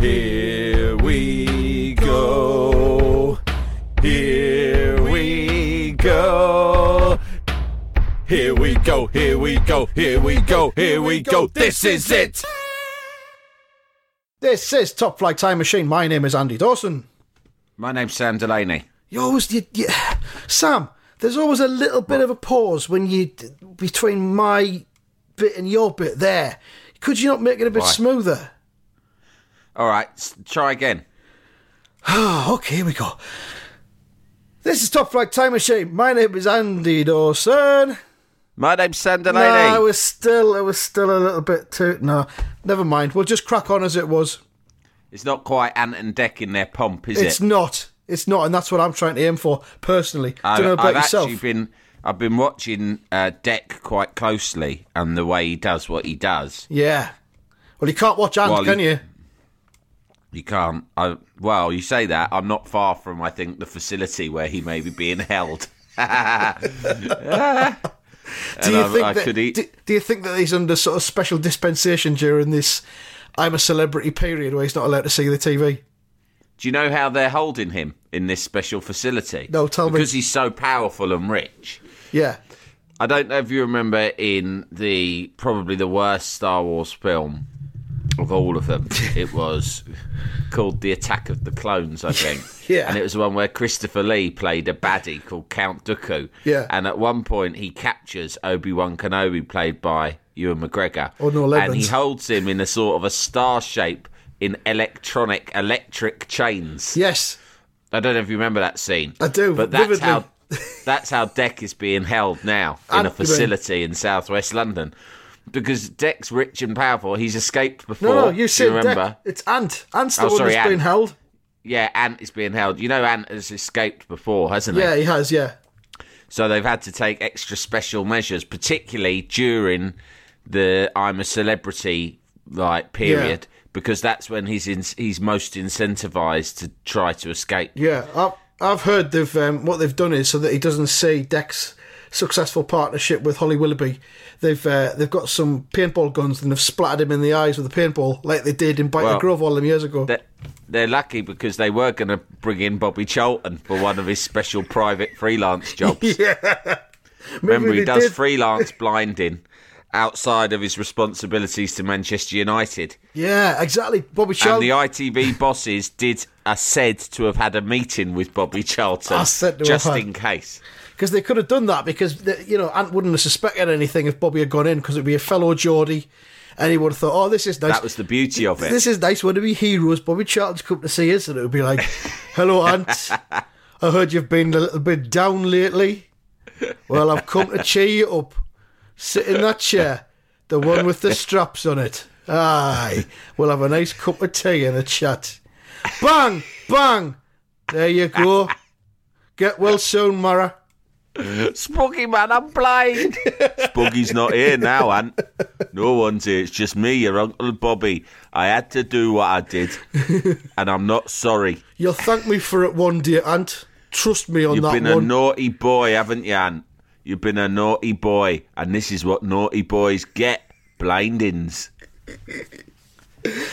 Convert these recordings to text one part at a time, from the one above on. Here we go, here we go, here we go, here we go, here we go, here we go, this is it! This is Top Flight Time Machine. My name is Andy Dawson. My name's Sam Delaney. Sam, there's always a little bit of a pause when you, between my bit and your bit there. Could you not make it a bit smoother? All right, try again. Okay, here we go. This is Top Flight Time Machine. My name is Andy Dawson. My name's Sam Delaney. No, it was still a little bit too... No, never mind. We'll just crack on as it was. It's not quite Ant and Dec in their pomp, is it? It's not, and that's what I'm trying to aim for, personally. Don't know about yourself. I've been watching Dec quite closely and the way he does what he does. Yeah. Well, you can't watch Ant, can you? You can't. Well, you say that. I'm not far from, I think, the facility where he may be being held. Do you think that he's under sort of special dispensation during this I'm a Celebrity period where he's not allowed to see the TV? Do you know how they're holding him in this special facility? No, tell me. Because he's so powerful and rich. Yeah. I don't know if you remember in probably the worst Star Wars film of all of them. It was called The Attack of the Clones, I think. Yeah. And it was the one where Christopher Lee played a baddie called Count Dooku. Yeah. And at one point he captures Obi-Wan Kenobi, played by Ewan McGregor. And he holds him in a sort of a star shape in electric chains. Yes. I don't know if you remember that scene. I do. But that's vividly. That's how Dec is being held now in a facility in southwest London. Because Dec's rich and powerful. He's escaped before. No, you said Dec. It's Ant. Ant's the one that's being held. Yeah, Ant is being held. You know Ant has escaped before, hasn't he? Yeah, he has, yeah. So they've had to take extra special measures, particularly during the I'm a Celebrity period, because that's when he's most incentivised to try to escape. Yeah, I've heard what they've done is so that he doesn't see Dec's successful partnership with Holly Willoughby, they've got some paintball guns and they've splattered him in the eyes with a paintball like they did in Bite the Grove all them years ago. They're lucky because they were going to bring in Bobby Charlton for one of his special private freelance jobs. Yeah. Remember, he does freelance blinding outside of his responsibilities to Manchester United. Yeah, exactly. Bobby Charlton. And the ITV bosses are said to have had a meeting with Bobby Charlton just in case. Because they could have done that because, Ant wouldn't have suspected anything if Bobby had gone in because it would be a fellow Geordie and he would have thought, oh, this is nice. That was the beauty of it. This is nice. One of your heroes, Bobby Charlton's come to see us and it would be like, hello, Ant. I heard you've been a little bit down lately. Well, I've come to cheer you up. Sit in that chair, the one with the straps on it. Aye. We'll have a nice cup of tea and a chat. Bang, bang. There you go. Get well soon, Mara. Spooky man, I'm blind. Spooky's not here now, Ant. No one's here. It's just me, your Uncle Bobby. I had to do what I did, and I'm not sorry. You'll thank me for it one day, Ant. Trust me on that one. You've been a naughty boy, haven't you, Ant? You've been a naughty boy, and this is what naughty boys get: blindings.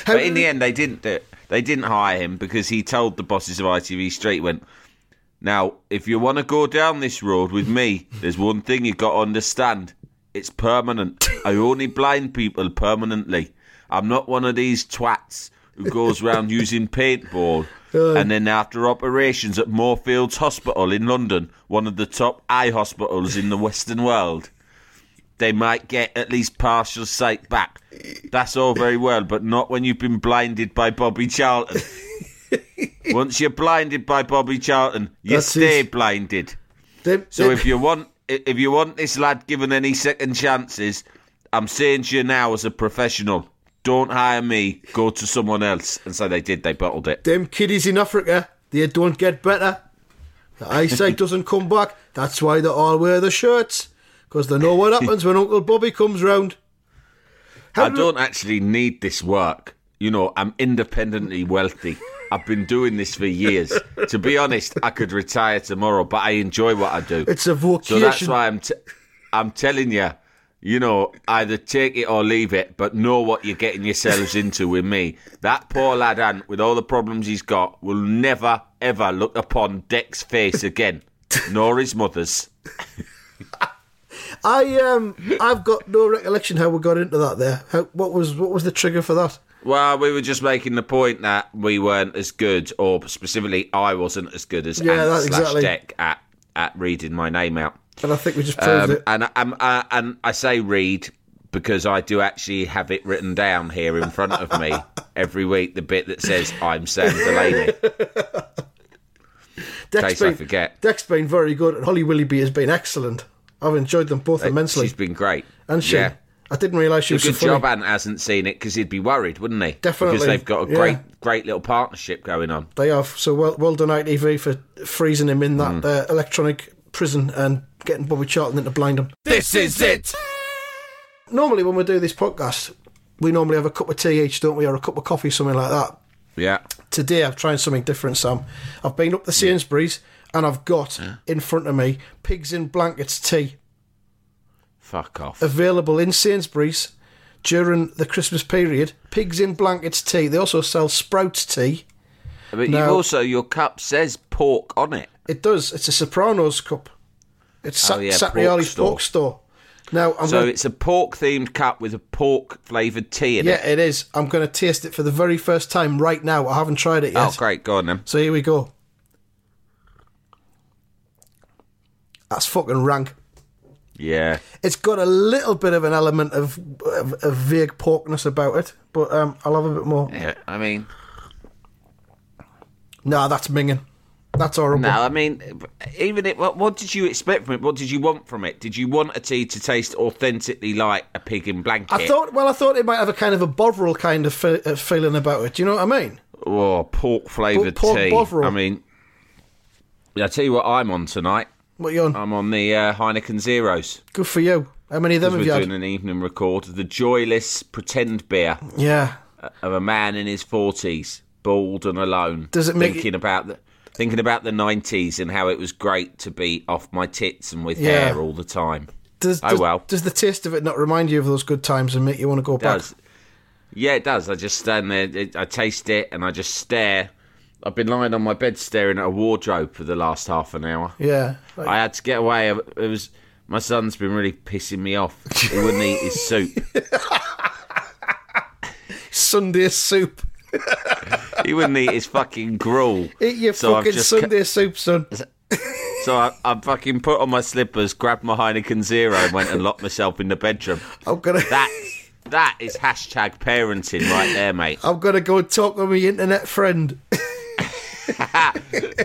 But in the end, they didn't do it. They didn't hire him because he told the bosses of ITV Street, went, now, if you want to go down this road with me, there's one thing you've got to understand. It's permanent. I only blind people permanently. I'm not one of these twats who goes round using paintball. And then after operations at Moorfields Hospital in London, one of the top eye hospitals in the Western world, they might get at least partial sight back. That's all very well, but not when you've been blinded by Bobby Charlton. Once you're blinded by Bobby Charlton, you stay blinded. So if you want this lad given any second chances, I'm saying to you now as a professional, Don't hire me. Go to someone else. And so they did. They bottled it. Them kiddies in Africa, they don't get better. The eyesight doesn't come back. That's why they all wear the shirts, because they know what happens when Uncle Bobby comes round. I don't actually need this work. You know, I'm independently wealthy. I've been doing this for years. To be honest, I could retire tomorrow, but I enjoy what I do. It's a vocation. So that's why I'm telling you, you know, either take it or leave it, but know what you're getting yourselves into with me. That poor lad, Ant, with all the problems he's got, will never, ever look upon Deck's face again, nor his mother's. I've got no recollection how we got into that there. What was the trigger for that? Well, we were just making the point that we weren't as good, or specifically I wasn't as good as Ant/Deck exactly. at reading my name out. And I think we just proved it. And I say read because I do actually have it written down here in front of me every week, the bit that says, I'm Sam Delaney. Deck's been very good, and Holly Willoughby has been excellent. I've enjoyed them both immensely. She's been great. And she... Yeah. I didn't realise she was so funny. Good job Ant hasn't seen it, because he'd be worried, wouldn't he? Definitely. Because they've got a great little partnership going on. They have. So well done ITV for freezing him in that electronic prison and getting Bobby Charlton in to blind him. This is it! Normally when we do this podcast, we normally have a cup of tea each, don't we? Or a cup of coffee, something like that. Yeah. Today I've tried something different, Sam. I've been up to Sainsbury's and I've got in front of me Pigs in Blankets tea. Fuck off. Available in Sainsbury's during the Christmas period. Pigs in Blankets tea. They also sell Sprouts tea. But now, your cup says pork on it. It does. It's a Sopranos cup. It's Satriani's pork store. Now, it's a pork-themed cup with a pork-flavoured tea in it. Yeah, it is. I'm going to taste it for the very first time right now. I haven't tried it yet. Oh, great. Go on then. So here we go. That's fucking rank. Yeah, it's got a little bit of an element of vague porkness about it, but I'll have a bit more. Yeah, I mean, no, that's minging. That's horrible. No, I mean, even it. What did you expect from it? What did you want from it? Did you want a tea to taste authentically like a pig in blanket? I thought it might have a kind of a Bovril kind of feeling about it. Do you know what I mean? Oh, pork flavoured tea. Bovril. I mean, I tell you what, I'm on tonight. What are you on? I'm on the Heineken Zeros. Good for you. How many of them have you had? We're doing an evening record. The joyless pretend beer. Yeah. Of a man in his 40s, bald and alone. Does it make thinking about the 90s and how it was great to be off my tits and with hair all the time. Does the taste of it not remind you of those good times and make you want to go back? Yeah, it does. I just stand there, I taste it, and I just stare. I've been lying on my bed staring at a wardrobe for the last half an hour. Yeah. Like... I had to get away. My son's been really pissing me off. He wouldn't eat his soup. Sunday soup. He wouldn't eat his fucking gruel. Eat your fucking Sunday soup, son. So I fucking put on my slippers, grabbed my Heineken Zero and went and locked myself in the bedroom. That is hashtag parenting right there, mate. I'm going to go talk to my internet friend.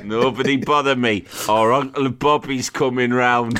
Nobody bother me, or Uncle Bobby's coming round.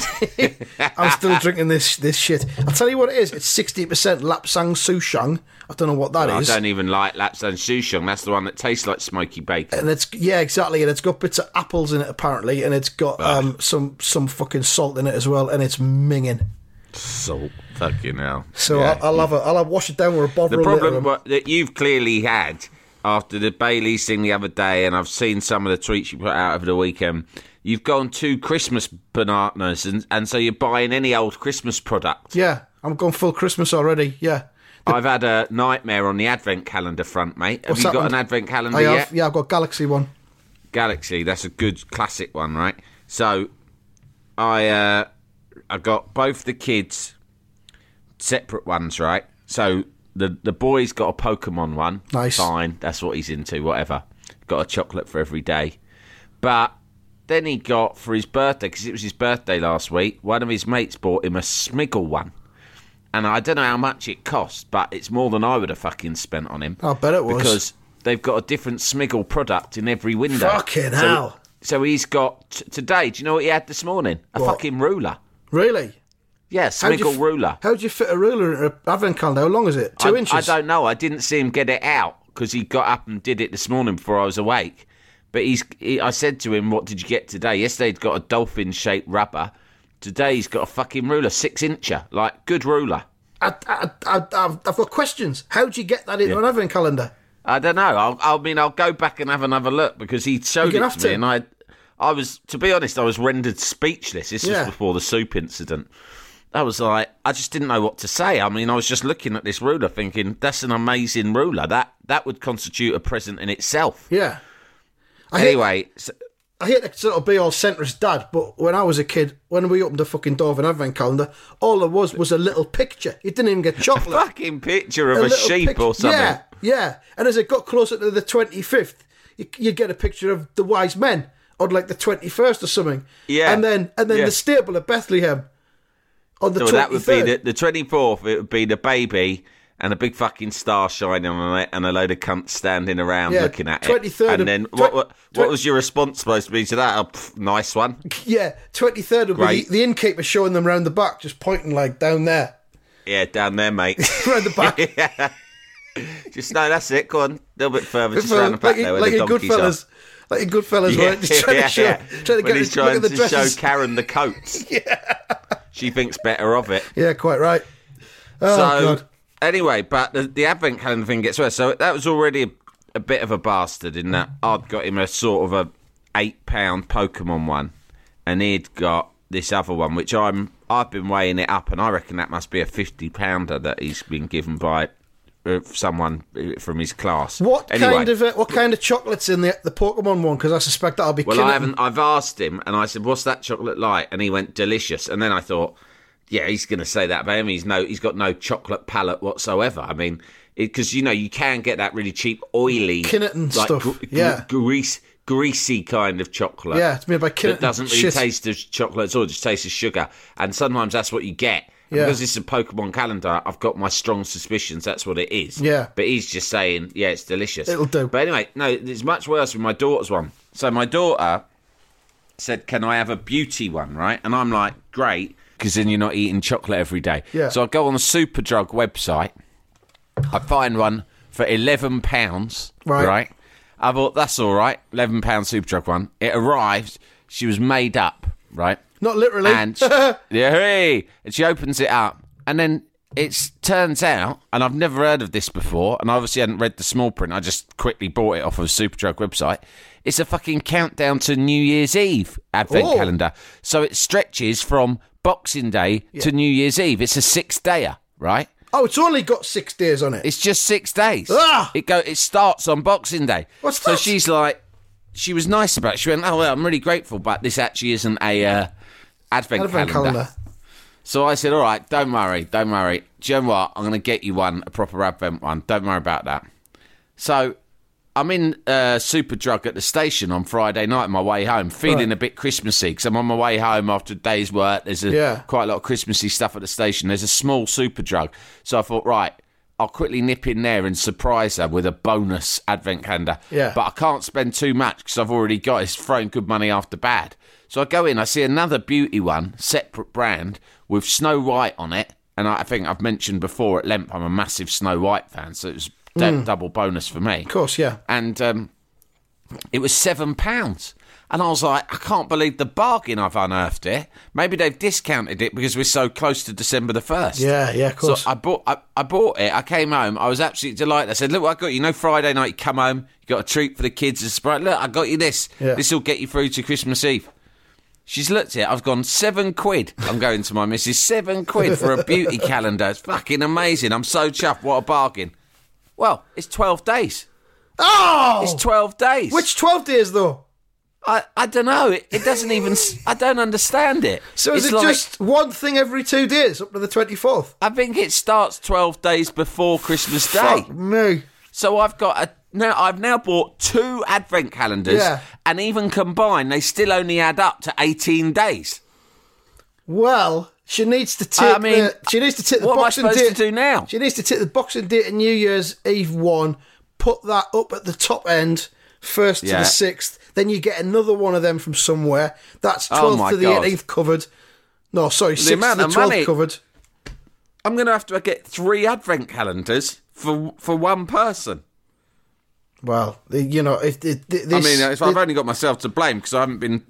I'm still drinking this shit. I'll tell you what it is. It's 60% Lapsang Souchong. I don't know what that is. I don't even like Lapsang Souchong. That's the one that tastes like smoky bacon. And it's exactly. And it's got bits of apples in it apparently, and it's got some fucking salt in it as well, and it's minging. Salt, fucking hell. So yeah. I'll wash it down with a bottle. The problem that you've clearly had. After the Bailey's thing the other day, and I've seen some of the tweets you put out over the weekend, you've gone to Christmas bananas, and so you're buying any old Christmas product. Yeah, I'm going full Christmas already, yeah. I've had a nightmare on the advent calendar front, mate. Have you got an advent calendar yet? Yeah, I've got a Galaxy one. Galaxy, that's a good classic one, right? So I got both the kids separate ones, right? So... The boy's got a Pokemon one. Nice. Fine. That's what he's into, whatever. Got a chocolate for every day. But then he got, for his birthday, because it was his birthday last week, one of his mates bought him a Smiggle one. And I don't know how much it cost, but it's more than I would have fucking spent on him. I bet it was. Because they've got a different Smiggle product in every window. Fucking hell. So he's got, today, do you know what he had this morning? A fucking ruler. Really? Yeah, Smiggle ruler. How do you fit a ruler in an advent calendar? How long is it? 2 inches? I don't know. I didn't see him get it out because he got up and did it this morning before I was awake. But I said to him, what did you get today? Yesterday he'd got a dolphin-shaped rubber. Today he's got a fucking ruler, 6-incher. Like, good ruler. I've got questions. How do you get that into an advent calendar? I don't know. I'll go back and have another look because he showed it to me. And I was, to be honest, I was rendered speechless. This was before the soup incident. I was like, I just didn't know what to say. I mean, I was just looking at this ruler thinking, that's an amazing ruler. That would constitute a present in itself. Yeah. I hate to sort of be all centrist dad, but when I was a kid, when we opened the fucking door of an advent calendar, all there was a little picture. You didn't even get chocolate. A fucking picture of a sheep or something. Yeah, yeah. And as it got closer to the 25th, you'd get a picture of the wise men on like the 21st or something. Yeah. And then the stable at Bethlehem on the 23rd. That would be the 24th. It would be the baby and a big fucking star shining on it and a load of cunts standing around looking at it. 23rd. And then what was your response supposed to be to that? Oh, pff, nice one. Yeah, 23rd would be the innkeeper showing them round the back, just pointing like down there. Yeah, down there, mate. Round the back. Just, no, that's it. Go on, a little bit further, just round the back there where the donkeys are. Like in Goodfellas, right? Just trying to show, trying to get his look at the dresses. Show Karen the coats. She thinks better of it. Yeah, quite right. Oh, God. Anyway, but the advent calendar thing gets worse. So that was already a bit of a bastard in that I'd got him a sort of a £8 Pokemon one, and he'd got this other one, which I've been weighing it up, and I reckon that must be a £50 that he's been given by someone from his class. What kind of chocolate's in the Pokemon one? Because I suspect that'll be. Well, I've asked him, and I said, "What's that chocolate like?" And he went, "Delicious." And then I thought, yeah, he's going to say that about him. He's got no chocolate palate whatsoever. I mean, because you can get that really cheap, oily, Kinnitten stuff, greasy kind of chocolate. Yeah, it's made by Kinnitten. It doesn't really taste of chocolate at all. It just tastes of sugar, and sometimes that's what you get. Yeah. Because it's a Pokemon calendar, I've got my strong suspicions that's what it is. Yeah. But he's just saying, yeah, it's delicious. It'll do. But anyway, no, it's much worse with my daughter's one. So my daughter said, can I have a beauty one, right? And I'm like, great, because then you're not eating chocolate every day. Yeah. So I go on the Superdrug website, I find one for £11, right? I thought, that's all right, £11 Superdrug one. It arrived, she was made up, right? Not literally. And she opens it up. And then it turns out, and I've never heard of this before, and I obviously hadn't read the small print, I just quickly bought it off of a Superdrug website. It's a fucking countdown to New Year's Eve advent calendar. So it stretches from Boxing Day to New Year's Eve. It's a 6-dayer, right? Oh, it's only got 6 days on it. It's just 6 days. Ah! It starts on Boxing Day. What's that? So she's like, she was nice about it. She went, oh, well, I'm really grateful, but this actually isn't a advent calendar. So I said, all right, don't worry. Do you know what? I'm going to get you one, a proper advent one. Don't worry about that. So I'm in Superdrug at the station on Friday night on my way home, feeling a bit Christmassy because I'm on my way home after a day's work. There's quite a lot of Christmassy stuff at the station. There's a small Superdrug. So I thought, right, I'll quickly nip in there and surprise her with a bonus advent calendar. Yeah. But I can't spend too much because I've already got it's throwing good money after bad. So I go in, I see another beauty one, separate brand, with Snow White on it. And I think I've mentioned before at length, I'm a massive Snow White fan, so it was double bonus for me. Of course, yeah. And it was £7. And I was like, I can't believe the bargain, I've unearthed it. Maybe they've discounted it because we're so close to December the 1st. Yeah, yeah, of course. So I bought it, I came home, I was absolutely delighted. I said, look what I got you. Friday night you come home, you got a treat for the kids. It's right, look, I got you this. Yeah. This will get you through to Christmas Eve. She's looked at it, I've gone, £7. I'm going to my missus, £7 for a beauty calendar. It's fucking amazing. I'm so chuffed. What a bargain. Well, it's 12 days. Oh! It's 12 days. Which 12 days, though? I don't know. It doesn't even... I don't understand it. So is it like, just one thing every 2 days up to the 24th? I think it starts 12 days before Christmas Day. Fuck me. So I've got I've now bought 2 advent calendars, and even combined, they still only add up to 18 days. Well, she needs to take. She needs to take the Boxing Day. What am I supposed to do now? She needs to take the Boxing Day to New Year's Eve one, put that up at the top end, 1st to the 6th. Then you get another one of them from somewhere. That's 12th to the 18th covered. No, sorry, six amount of the 12 money, covered. I'm going to have to get 3 advent calendars for one person. Well, you know, if I've only got myself to blame because I haven't been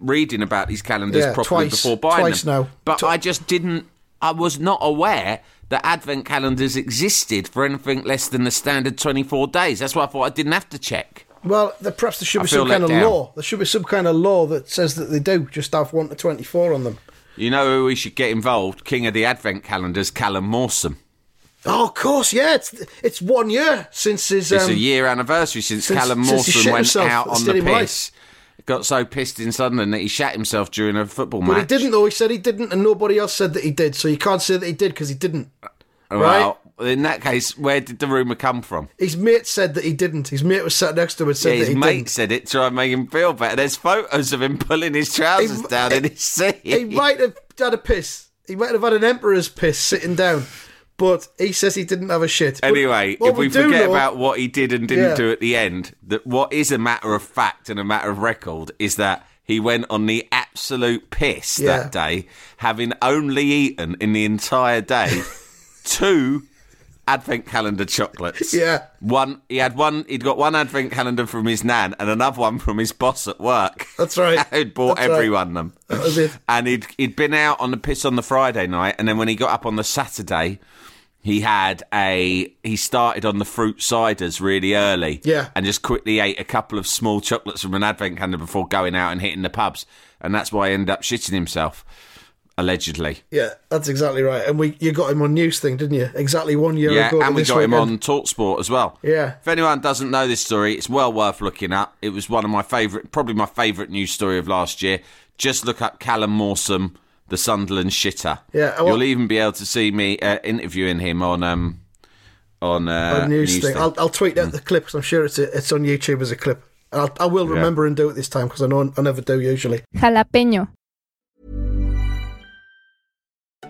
reading about these calendars properly before buying them. Now. But I was not aware that advent calendars existed for anything less than the standard 24 days. That's why I thought I didn't have to check. Well, perhaps there should be some kind of law. There should be some kind of law that says that they do just have 1 to 24 on them. You know who we should get involved? King of the advent calendars, Callum Mawson. Oh, of course, yeah. It's 1 year since his... it's a year anniversary since Callum Mawson went out on the piss. Got so pissed in Sunderland that he shat himself during a football match. But he didn't, though. He said he didn't, and nobody else said that he did. So you can't say that he did because he didn't. Well, right? In that case, where did the rumour come from? His mate said that he didn't. His mate was sat next to him and said that he didn't. His mate said it to try and make him feel better. There's photos of him pulling his trousers down in his seat. He might have had a piss. He might have had an emperor's piss sitting down. But he says he didn't have a shit. Anyway, if we forget about what he did and didn't do at the end, that what is a matter of fact and a matter of record is that he went on the absolute piss that day, having only eaten in the entire day 2 advent calendar chocolates. Yeah. He'd got 1 advent calendar from his nan and another one from his boss at work. That's right. Who'd bought everyone them. That was it. And he'd been out on the piss on the Friday night, and then when he got up on the Saturday... He started on the fruit ciders really early, and just quickly ate a couple of small chocolates from an advent calendar before going out and hitting the pubs, and that's why he ended up shitting himself, allegedly. Yeah, that's exactly right. And you got him on news thing, didn't you? Exactly 1 year ago. Yeah, and we got him on TalkSport as well. Yeah. If anyone doesn't know this story, it's well worth looking up. It was my favourite news story of last year. Just look up Callum Mawson, the Sunderland shitter. Yeah, you'll even be able to see me interviewing him on news thing. I'll tweet out the clip because I'm sure it's on YouTube as a clip. I will remember and do it this time because I know I never do usually. Jalapeño.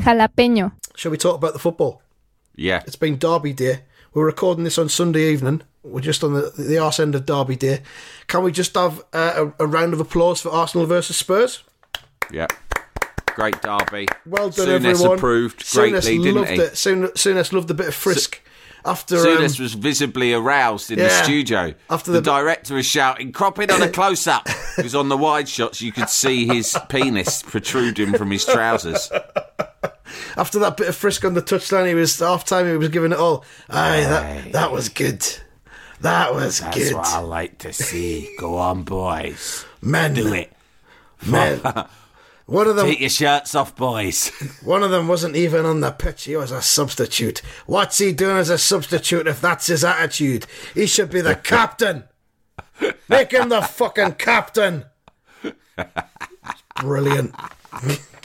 Jalapeño. Shall we talk about the football? Yeah. It's been Derby Day. We're recording this on Sunday evening. We're just on the arse end of Derby Day. Can we just have a round of applause for Arsenal versus Spurs? Yeah. Great derby. Well done, everyone. Souness approved greatly, didn't he? Souness loved a bit of frisk. Souness was visibly aroused in the studio. After the director was shouting, crop in on a close-up. Because on the wide shots, you could see his penis protruding from his trousers. After that bit of frisk on the touchline, he was giving it all. Aye, that was good. That's good. That's what I like to see. Go on, boys. Men. Do it. Men. One of them, take your shirts off, boys. One of them wasn't even on the pitch. He was a substitute. What's he doing as a substitute if that's his attitude? He should be the captain. Make him the fucking captain. Brilliant.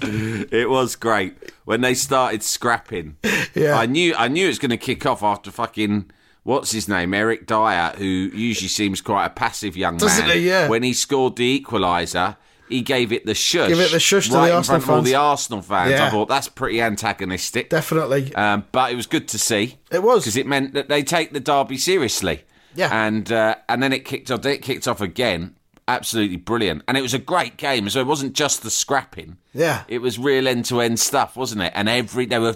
It was great when they started scrapping. Yeah. I knew it was going to kick off after fucking what's his name, Eric Dyer, who usually seems quite a passive young man. Doesn't he? Yeah. When he scored the equaliser, he gave it the shush. Give it the shush right to the Arsenal fans. All the Arsenal fans. Yeah. I thought that's pretty antagonistic. Definitely. But it was good to see. It was, because it meant that they take the derby seriously. Yeah. And then it kicked off. It kicked off again. Absolutely brilliant. And it was a great game, so it wasn't just the scrapping. Yeah. It was real end-to-end stuff, wasn't it? And they were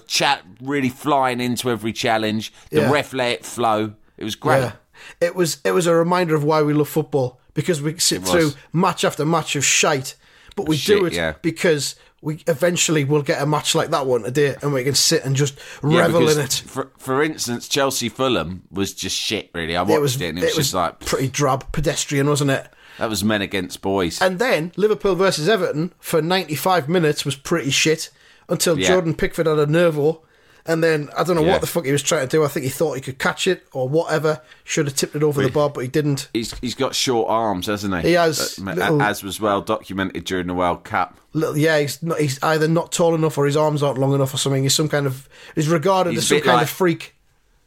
really flying into every challenge. The ref let it flow. It was great. Yeah. It was a reminder of why we love football, because we sit through match after match of shite, but we do it because we eventually will get a match like that one today and we can sit and just revel in it. For instance, Chelsea-Fulham was just shit, really. I watched it and it was just like... pretty drab, pedestrian, wasn't it? That was men against boys. And then Liverpool versus Everton for 95 minutes was pretty shit until Jordan Pickford had a nervo. And then I don't know what the fuck he was trying to do. I think he thought he could catch it or whatever. Should have tipped it over the bar, but he didn't. He's got short arms, hasn't he? He has. As was well documented during the World Cup. He's either not tall enough or his arms aren't long enough or something. He's some kind of... He's regarded as some kind of freak.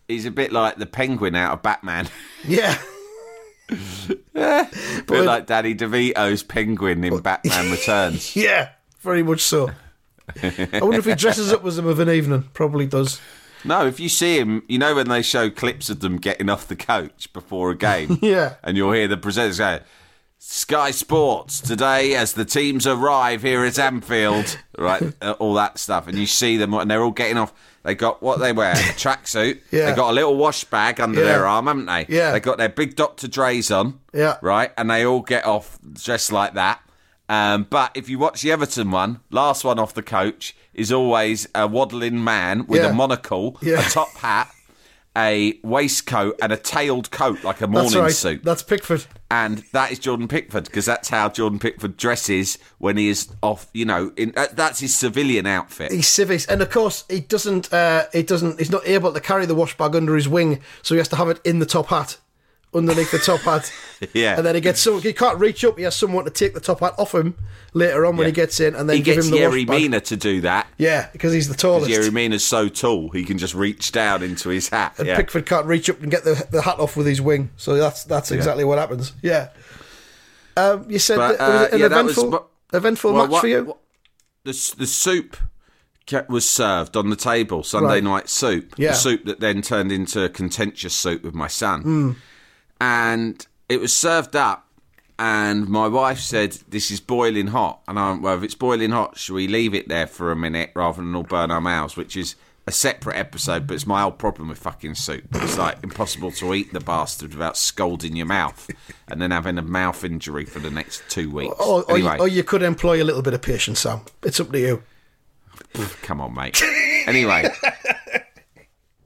He's a bit like the Penguin out of Batman. Yeah. But like Danny DeVito's Penguin in Batman Returns. Yeah, very much so. I wonder if he dresses up with them of an evening. Probably does. No, if you see him, you know when they show clips of them getting off the coach before a game? Yeah. And you'll hear the presenters go, Sky Sports, today as the teams arrive here at Anfield. Right, all that stuff. And you see them and they're all getting off. They got what they wear, a tracksuit. Yeah. They got a little wash bag under their arm, haven't they? Yeah. They got their big Dr. Dre's on. Yeah. Right, and they all get off dressed like that. But if you watch the Everton one, last one off the coach is always a waddling man with a monocle, a top hat, a waistcoat and a tailed coat like a morning suit. That's Pickford. And that is Jordan Pickford because that's how Jordan Pickford dresses when he is off, you know, that's his civilian outfit. He's civics. And of course, he's not able to carry the wash bag under his wing, so he has to have it in the top hat. Underneath the top hat. Yeah. And then he gets someone, he can't reach up, he has someone to take the top hat off him later on when he gets in and then give him the wash bag. He gets Yerry Mina to do that. Yeah, because he's the tallest. Yerry Mina's so tall, he can just reach down into his hat. And Pickford can't reach up and get the hat off with his wing. So that's exactly what happens. Yeah. You said eventful match for you? The soup was served on the table, Sunday night soup. Yeah. The soup that then turned into a contentious soup with my son. Mm. And it was served up, and my wife said, this is boiling hot. And I went, well, if it's boiling hot, should we leave it there for a minute rather than all burn our mouths, which is a separate episode, but it's my old problem with fucking soup. It's like impossible to eat the bastard without scalding your mouth and then having a mouth injury for the next 2 weeks. Anyway. Or you could employ a little bit of patience, Sam. It's up to you. Come on, mate. Anyway...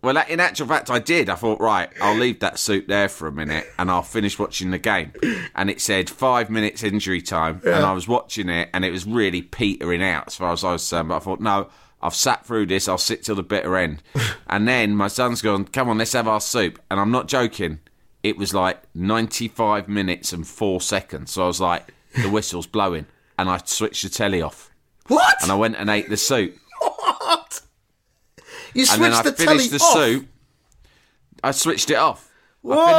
Well, in actual fact, I did. I thought, right, I'll leave that soup there for a minute and I'll finish watching the game. And it said 5 minutes injury time. Yeah. And I was watching it and it was really petering out as far as I was concerned. But I thought, no, I've sat through this. I'll sit till the bitter end. And then my son's gone, come on, let's have our soup. And I'm not joking. It was like 95 minutes and 4 seconds. So I was like, the whistle's blowing. And I switched the telly off. What? And I went and ate the soup. What? You switched and then I finished the soup. I switched it off. Whoa. I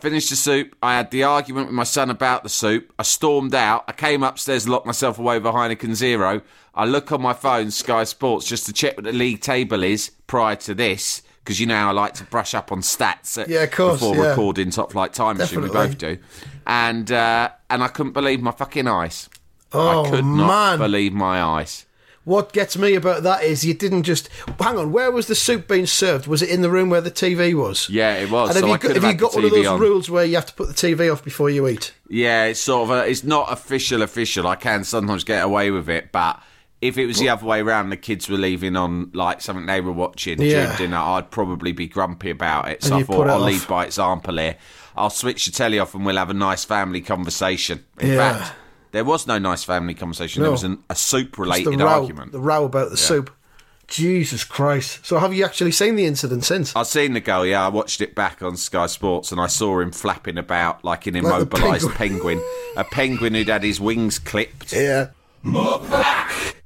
finished the soup. I had the argument with my son about the soup. I stormed out. I came upstairs, locked myself away with a Heineken Zero. I look on my phone, Sky Sports, just to check what the league table is prior to this, because you know I like to brush up on stats before recording Top Flight Time Machine. We both do. And I couldn't believe my fucking eyes. Oh, I could not believe my eyes. What gets me about that is you didn't just... Hang on, where was the soup being served? Was it in the room where the TV was? Yeah, it was. And have you got one of those rules where you have to put the TV off before you eat? Yeah, it's sort of... it's not official. I can sometimes get away with it, but if it was the other way around, the kids were leaving on like something they were watching during dinner, I'd probably be grumpy about it. So I thought, I'll lead by example here. I'll switch the telly off and we'll have a nice family conversation. In fact... There was no nice family conversation. No. There was a soup-related argument. The row about the soup. Jesus Christ. So have you actually seen the incident since? I've seen the girl, I watched it back on Sky Sports and I saw him flapping about like an immobilised penguin. A penguin who'd had his wings clipped. Yeah.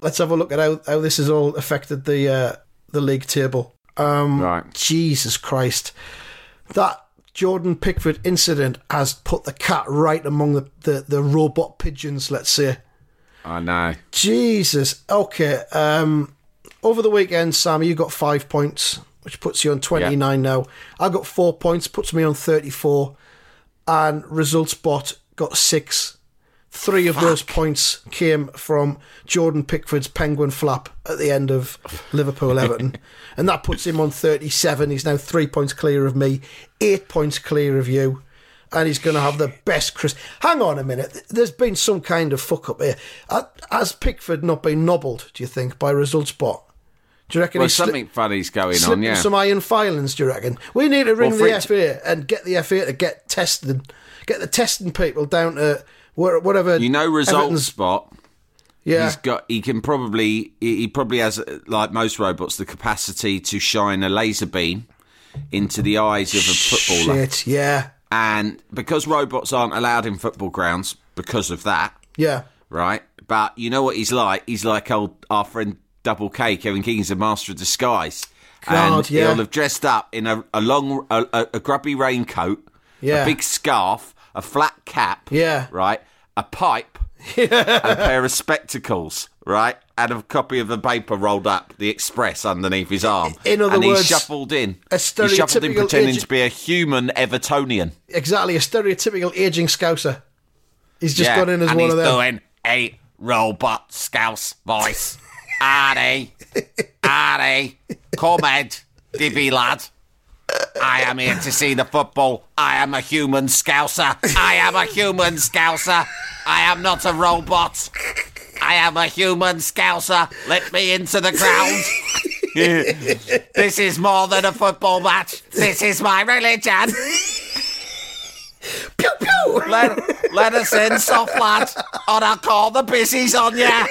Let's have a look at how this has all affected the league table. Right. Jesus Christ. That... Jordan Pickford incident has put the cat right among the robot pigeons, let's say. I know. Jesus. Okay. Over the weekend, Sam, you got 5 points, which puts you on 29 now. I got 4 points, puts me on 34. And ResultSpot got 6. Three of those points came from Jordan Pickford's penguin flap at the end of Liverpool-Everton. And that puts him on 37. He's now 3 points clear of me, 8 points clear of you. and he's going to have the best Christmas. Hang on a minute. There's been some kind of fuck-up here. Has Pickford not been nobbled, do you think, by Resultsbot? Do you reckon something funny's going on, yeah. Some iron filings, do you reckon? We need to ring the FA and get the FA to get testing. Get the testing people down to whatever... You know Resultsbot... Yeah. He probably has, like most robots, the capacity to shine a laser beam into the eyes of a footballer. Shit, yeah. And because robots aren't allowed in football grounds because of that. Yeah. Right? But you know what he's like? He's like our friend Double K, Kevin King, is a master of disguise. God, and yeah. He'll have dressed up in a long, grubby raincoat, yeah. A big scarf, a flat cap, yeah. Right? A pipe. Yeah. And a pair of spectacles, right? And a copy of the paper rolled up, the Express, underneath his arm. In other words... And he shuffled in. Pretending to be a human Evertonian. Exactly, a stereotypical ageing Scouser. He's just gone in as one of them. And he's doing a robot Scouse voice. Arnie, come head, dibby lad. I am here to see the football. I am a human Scouser. I am not a robot. I am a human Scouser. Let me into the ground. This is more than a football match. This is my religion. Pew, pew. Let us in, soft lad, or I'll call the busies on ya.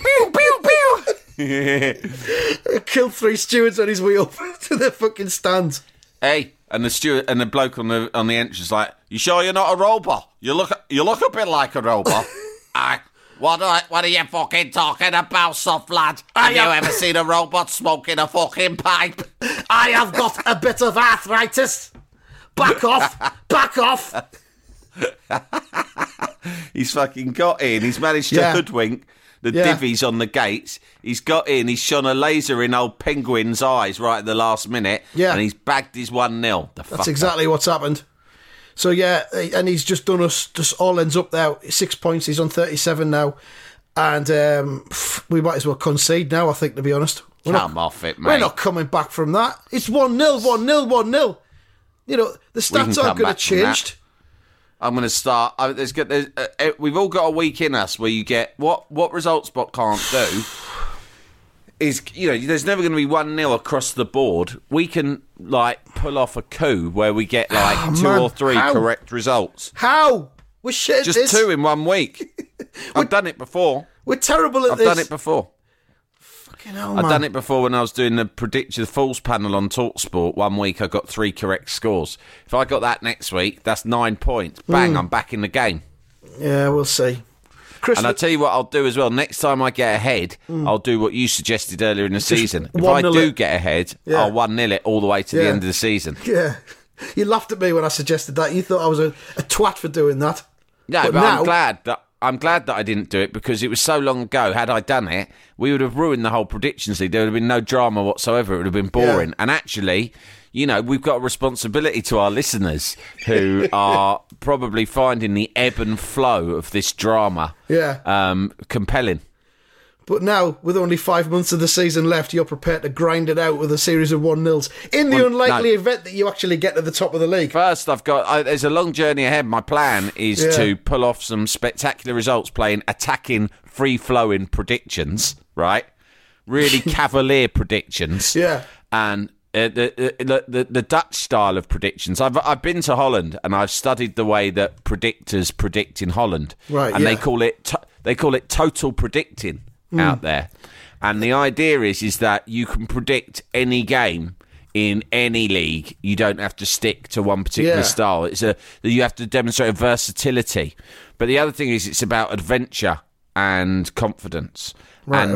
Pew, pew, pew. Killed three stewards on his way up to the fucking stand. Hey, and the steward and the bloke on the entrance like, you sure you're not a robot? You look a bit like a robot. What are you fucking talking about, soft lad? Have you ever seen a robot smoking a fucking pipe? I have got a bit of arthritis. Back off. He's fucking got in. He's managed to hoodwink the divvies on the gates. He's got in, he's shone a laser in old Penguin's eyes right at the last minute, and he's bagged his 1-0. That's exactly what's happened. So, and he's just done us, just all ends up there, 6 points, he's on 37 now, and we might as well concede now, I think, to be honest. Come off it, mate. We're not coming back from that. It's 1-0. You know, the stats aren't going to change. I'm going to start. We've all got a week in us where you get what Resultsbot can't do is, you know, there's never going to be 1-0 across the board. We can like pull off a coup where we get like two or three correct results. How? We're shit at this. Just two in 1 week. I've done it before. We're terrible at this. I've done it before. Fucking hell, man. I've done it before when I was doing the Prediction the Fools panel on TalkSport. 1 week I got 3 correct scores. If I got that next week, that's 9 points. Bang, I'm back in the game. Yeah, we'll see. And I'll tell you what I'll do as well. Next time I get ahead, I'll do what you suggested earlier in the season. If I do get ahead, I'll 1-0 it all the way to the end of the season. Yeah. You laughed at me when I suggested that. You thought I was a twat for doing that. No, but now... I'm glad that I didn't do it because it was so long ago. Had I done it, we would have ruined the whole predictions league. There would have been no drama whatsoever. It would have been boring. Yeah. And actually, you know, we've got a responsibility to our listeners who are probably finding the ebb and flow of this drama compelling. But now, with only 5 months of the season left, you're prepared to grind it out with a series of 1-0s in the unlikely event that you actually get to the top of the league. First, there's a long journey ahead. My plan is to pull off some spectacular results playing attacking, free-flowing predictions, right? Really cavalier predictions. Yeah. And the Dutch style of predictions. I've been to Holland and I've studied the way that predictors predict in Holland. Right, and they call it total predicting. Out there, and the idea is that you can predict any game in any league. You don't have to stick to one particular style. It's you have to demonstrate a versatility. But the other thing is, it's about adventure and confidence. Right.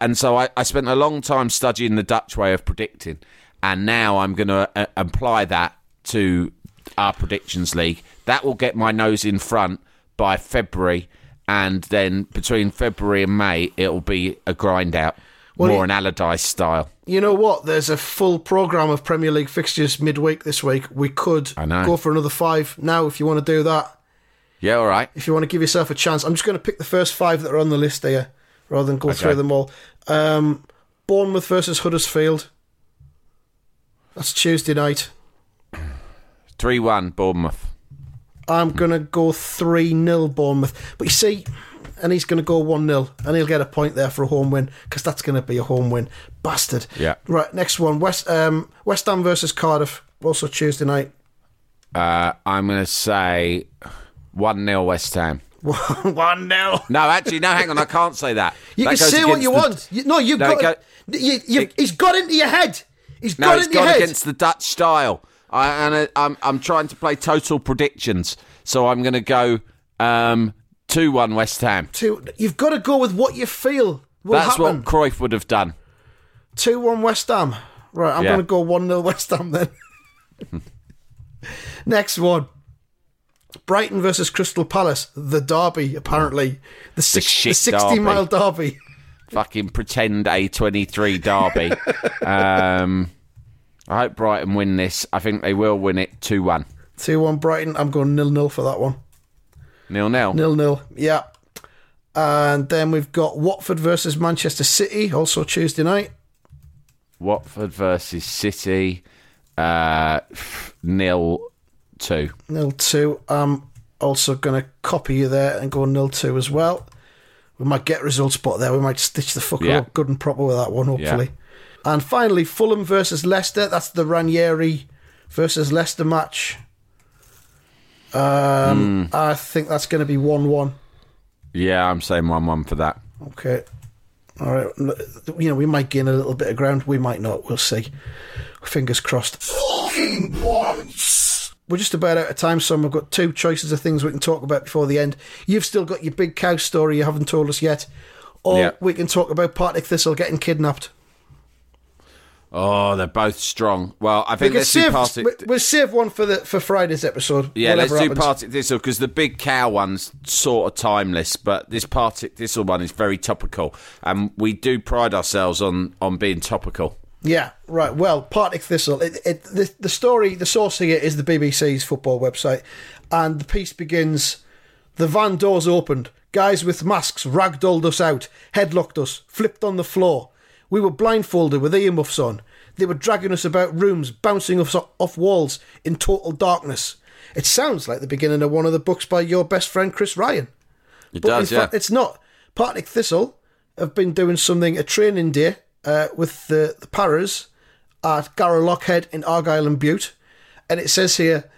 And so I spent a long time studying the Dutch way of predicting, and now I'm going to apply that to our predictions league. That will get my nose in front by February. And then between February and May, it'll be a grind out, an Allardyce style. You know what? There's a full programme of Premier League fixtures midweek this week. We could go for another 5 now if you want to do that. Yeah, all right. If you want to give yourself a chance. I'm just going to pick the first 5 that are on the list here rather than go through them all. Bournemouth versus Huddersfield. That's Tuesday night. 3-1 Bournemouth. I'm going to go 3-0 Bournemouth. But you see, and he's going to go 1-0, and he'll get a point there for a home win, because that's going to be a home win. Bastard. Yeah. Right, next one. West Ham versus Cardiff, also Tuesday night. I'm going to say 1-0 West Ham. 1-0. No, actually, no, hang on, I can't say that. You that can say what you want. He's got into your head. He's got against the Dutch style. I'm trying to play total predictions, so I'm going to go 2-1 West Ham. You've got to go with what you feel will happen. What Cruyff would have done. 2-1 West Ham. Right, I'm going to go 1-0 West Ham then. Next one. Brighton versus Crystal Palace, the derby, apparently. The 60-mile derby. Fucking pretend A23 derby. I hope Brighton win this. I think they will win it 2-1. 2-1 Brighton. I'm going 0-0 for that one. 0-0? 0-0, yeah. And then we've got Watford versus Manchester City, also Tuesday night. Watford versus City, 0-2. 0-2. I'm also going to copy you there and go 0-2 as well. We might get results, but there we might stitch the fucker up good and proper with that one, hopefully. Yeah. And finally, Fulham versus Leicester. That's the Ranieri versus Leicester match. I think that's going to be 1-1. Yeah, I'm saying 1-1 for that. Okay. All right. You know, we might gain a little bit of ground. We might not. We'll see. Fingers crossed. Fucking points! We're just about out of time, so I've got two choices of things we can talk about before the end. You've still got your big cow story you haven't told us yet, or we can talk about Partick Thistle getting kidnapped. Oh, they're both strong. Well, I think we'll save one for Friday's episode. Yeah, let's do Partick Thistle, because the big cow one's sort of timeless, but this Partick Thistle one is very topical, and we do pride ourselves on being topical. Yeah, right. Well, Partick Thistle. The story, the source here is the BBC's football website, and the piece begins, the van doors opened, guys with masks ragdolled us out, headlocked us, flipped on the floor. We were blindfolded with earmuffs on. They were dragging us about rooms, bouncing us off walls in total darkness. It sounds like the beginning of one of the books by your best friend Chris Ryan. But in fact, it's not. Partick Thistle have been doing something, a training day, with the Paras at Garrow Lockhead in Argyll and Bute. And it says here,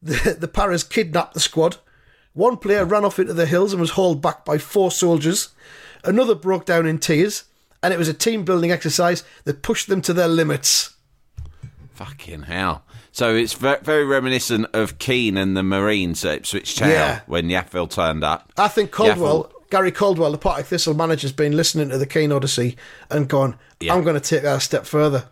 the Paras kidnapped the squad. One player ran off into the hills and was hauled back by 4 soldiers. Another broke down in tears. And it was a team-building exercise that pushed them to their limits. Fucking hell. So it's very reminiscent of Keane and the Marines at Ipswich Town when Yafil turned up. I think Gary Caldwell, the Partick Thistle manager, has been listening to the Keane Odyssey and gone, I'm going to take that a step further.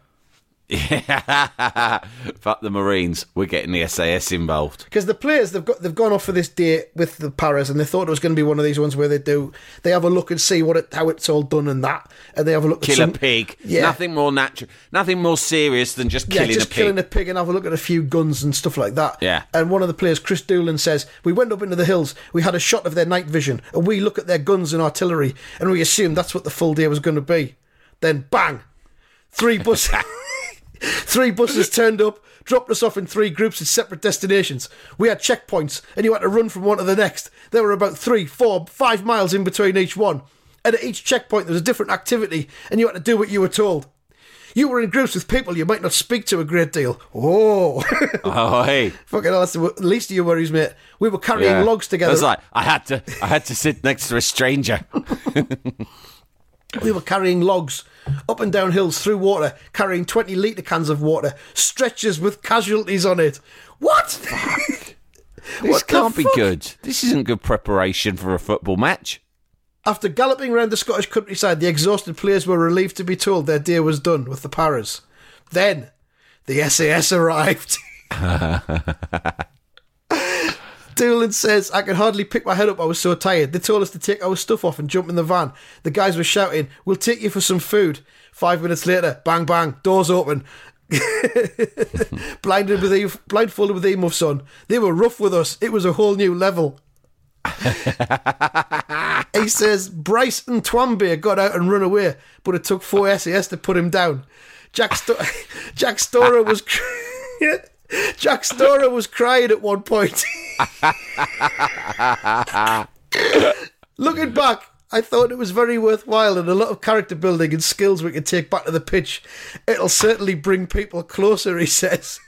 Yeah. Fuck the Marines. We're getting the SAS involved. Because the players, they've gone off for this day with the Paras, and they thought it was going to be one of these ones where they have a look and see how it's all done and that, and they have a look at a pig. Yeah. Nothing more natural, nothing more serious than just killing a pig. Just killing a pig and have a look at a few guns and stuff like that. Yeah. And one of the players, Chris Doolan, says, we went up into the hills, we had a shot of their night vision, and we look at their guns and artillery, and we assumed that's what the full day was going to be. Then, bang! 3 buses turned up, dropped us off in 3 groups at separate destinations. We had checkpoints, and you had to run from one to the next. There were about 3, 4, 5 miles in between each one. And at each checkpoint, there was a different activity, and you had to do what you were told. You were in groups with people you might not speak to a great deal. Oh. Oh, hey. Fucking hell, that's the least of your worries, mate. We were carrying logs together. It was like, I had to sit next to a stranger. We were carrying logs up and down hills through water, carrying 20-litre cans of water, stretchers with casualties on it. What? Fuck. This can't be good. This isn't good preparation for a football match. After galloping round the Scottish countryside, the exhausted players were relieved to be told their day was done with the Paras. Then, the SAS arrived. Doolan says, I could hardly pick my head up, I was so tired. They told us to take our stuff off and jump in the van. The guys were shouting, we'll take you for some food. 5 minutes later, bang, bang, doors open. Blindfolded with earmuffs on. They were rough with us. It was a whole new level. He says, Bryce and Twambeer got out and run away, but it took 4 SAS to put him down. Jack Storer was... Jack Stora was crying at one point. Looking back, I thought it was very worthwhile and a lot of character building and skills we could take back to the pitch. It'll certainly bring people closer, he says.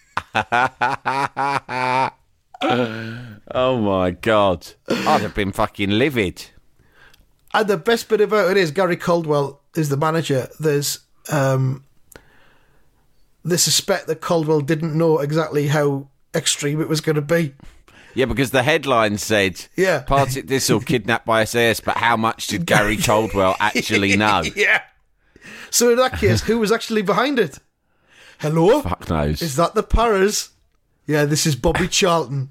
Oh my God. I'd have been fucking livid. And the best bit about it is Gary Caldwell is the manager. There's they suspect that Caldwell didn't know exactly how extreme it was going to be. Yeah, because the headline said, yeah, Partick Thistle kidnapped by SAS, but how much did Gary Caldwell actually know? Yeah. So in that case, who was actually behind it? Hello? Fuck knows. Is that the Paras? Yeah, this is Bobby Charlton.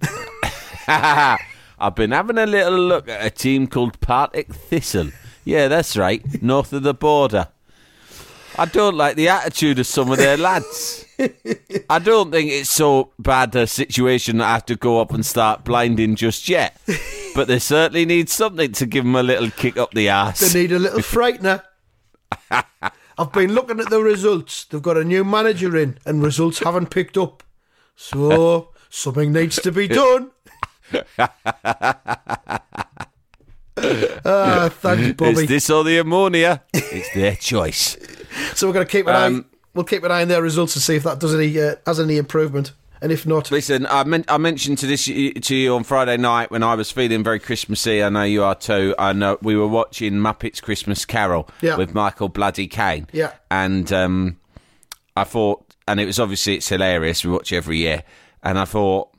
I've been having a little look at a team called Partick Thistle. Yeah, that's right, north of the border. I don't like the attitude of some of their lads. I don't think it's so bad a situation that I have to go up and start blinding just yet. But they certainly need something to give them a little kick up the arse. They need a little frightener. I've been looking at the results. They've got a new manager in and results haven't picked up. So something needs to be done. Thank you, Bobby. Is this or the ammonia? It's their choice. So we're going to keep an eye. We'll keep an eye on their results and see if that does any has any improvement. And if not, listen. I mentioned to you on Friday night when I was feeling very Christmassy. I know you are too. And we were watching Muppets Christmas Carol with Michael Bloody Caine. Yeah. And I thought, and it was obviously it's hilarious. We watch every year, and I thought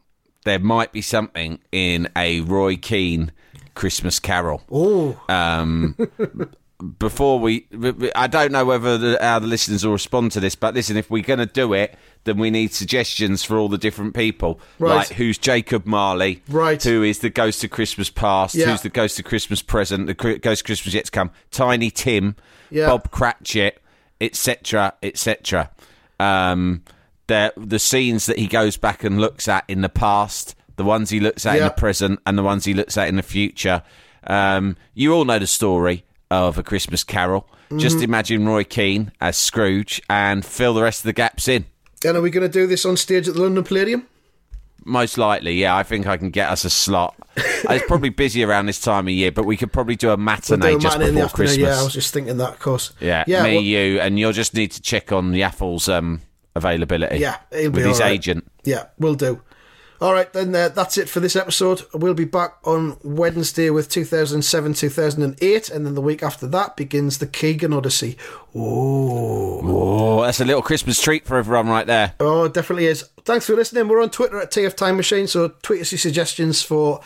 there might be something in a Roy Keane Christmas Carol. Oh. Before I don't know whether how the listeners will respond to this, but listen, if we're going to do it, then we need suggestions for all the different people. Right. Like, who's Jacob Marley? Right. Who is the Ghost of Christmas Past? Yeah. Who's the Ghost of Christmas Present? The Ghost of Christmas Yet to Come? Tiny Tim? Yeah. Bob Cratchit? Etc. Etc. The scenes that he goes back and looks at in the past, the ones he looks at in the present, and the ones he looks at in the future. You all know the story of A Christmas Carol. Mm-hmm. Just imagine Roy Keane as Scrooge and fill the rest of the gaps in. And are we going to do this on stage at the London Palladium? Most likely, yeah. I think I can get us a slot. It's probably busy around this time of year, but we could probably do a matinee just before Christmas. Yeah, I was just thinking that, of course. Yeah, you, and you'll just need to check on Yaffle's availability. Yeah, he'll be with his agent. Yeah, we'll do. All right, then that's it for this episode. We'll be back on Wednesday with 2007-2008, and then the week after that begins the Keegan Odyssey. Oh, that's a little Christmas treat for everyone right there. Oh, it definitely is. Thanks for listening. We're on Twitter at TF Time Machine, so tweet us your suggestions for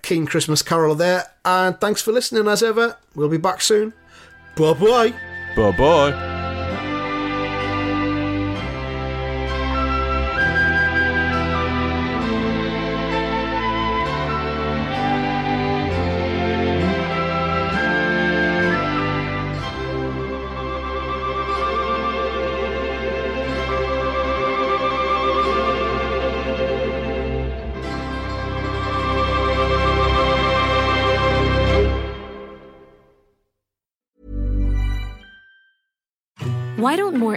Keane Christmas Carol there. And thanks for listening as ever. We'll be back soon. Bye-bye. Bye-bye. Why don't more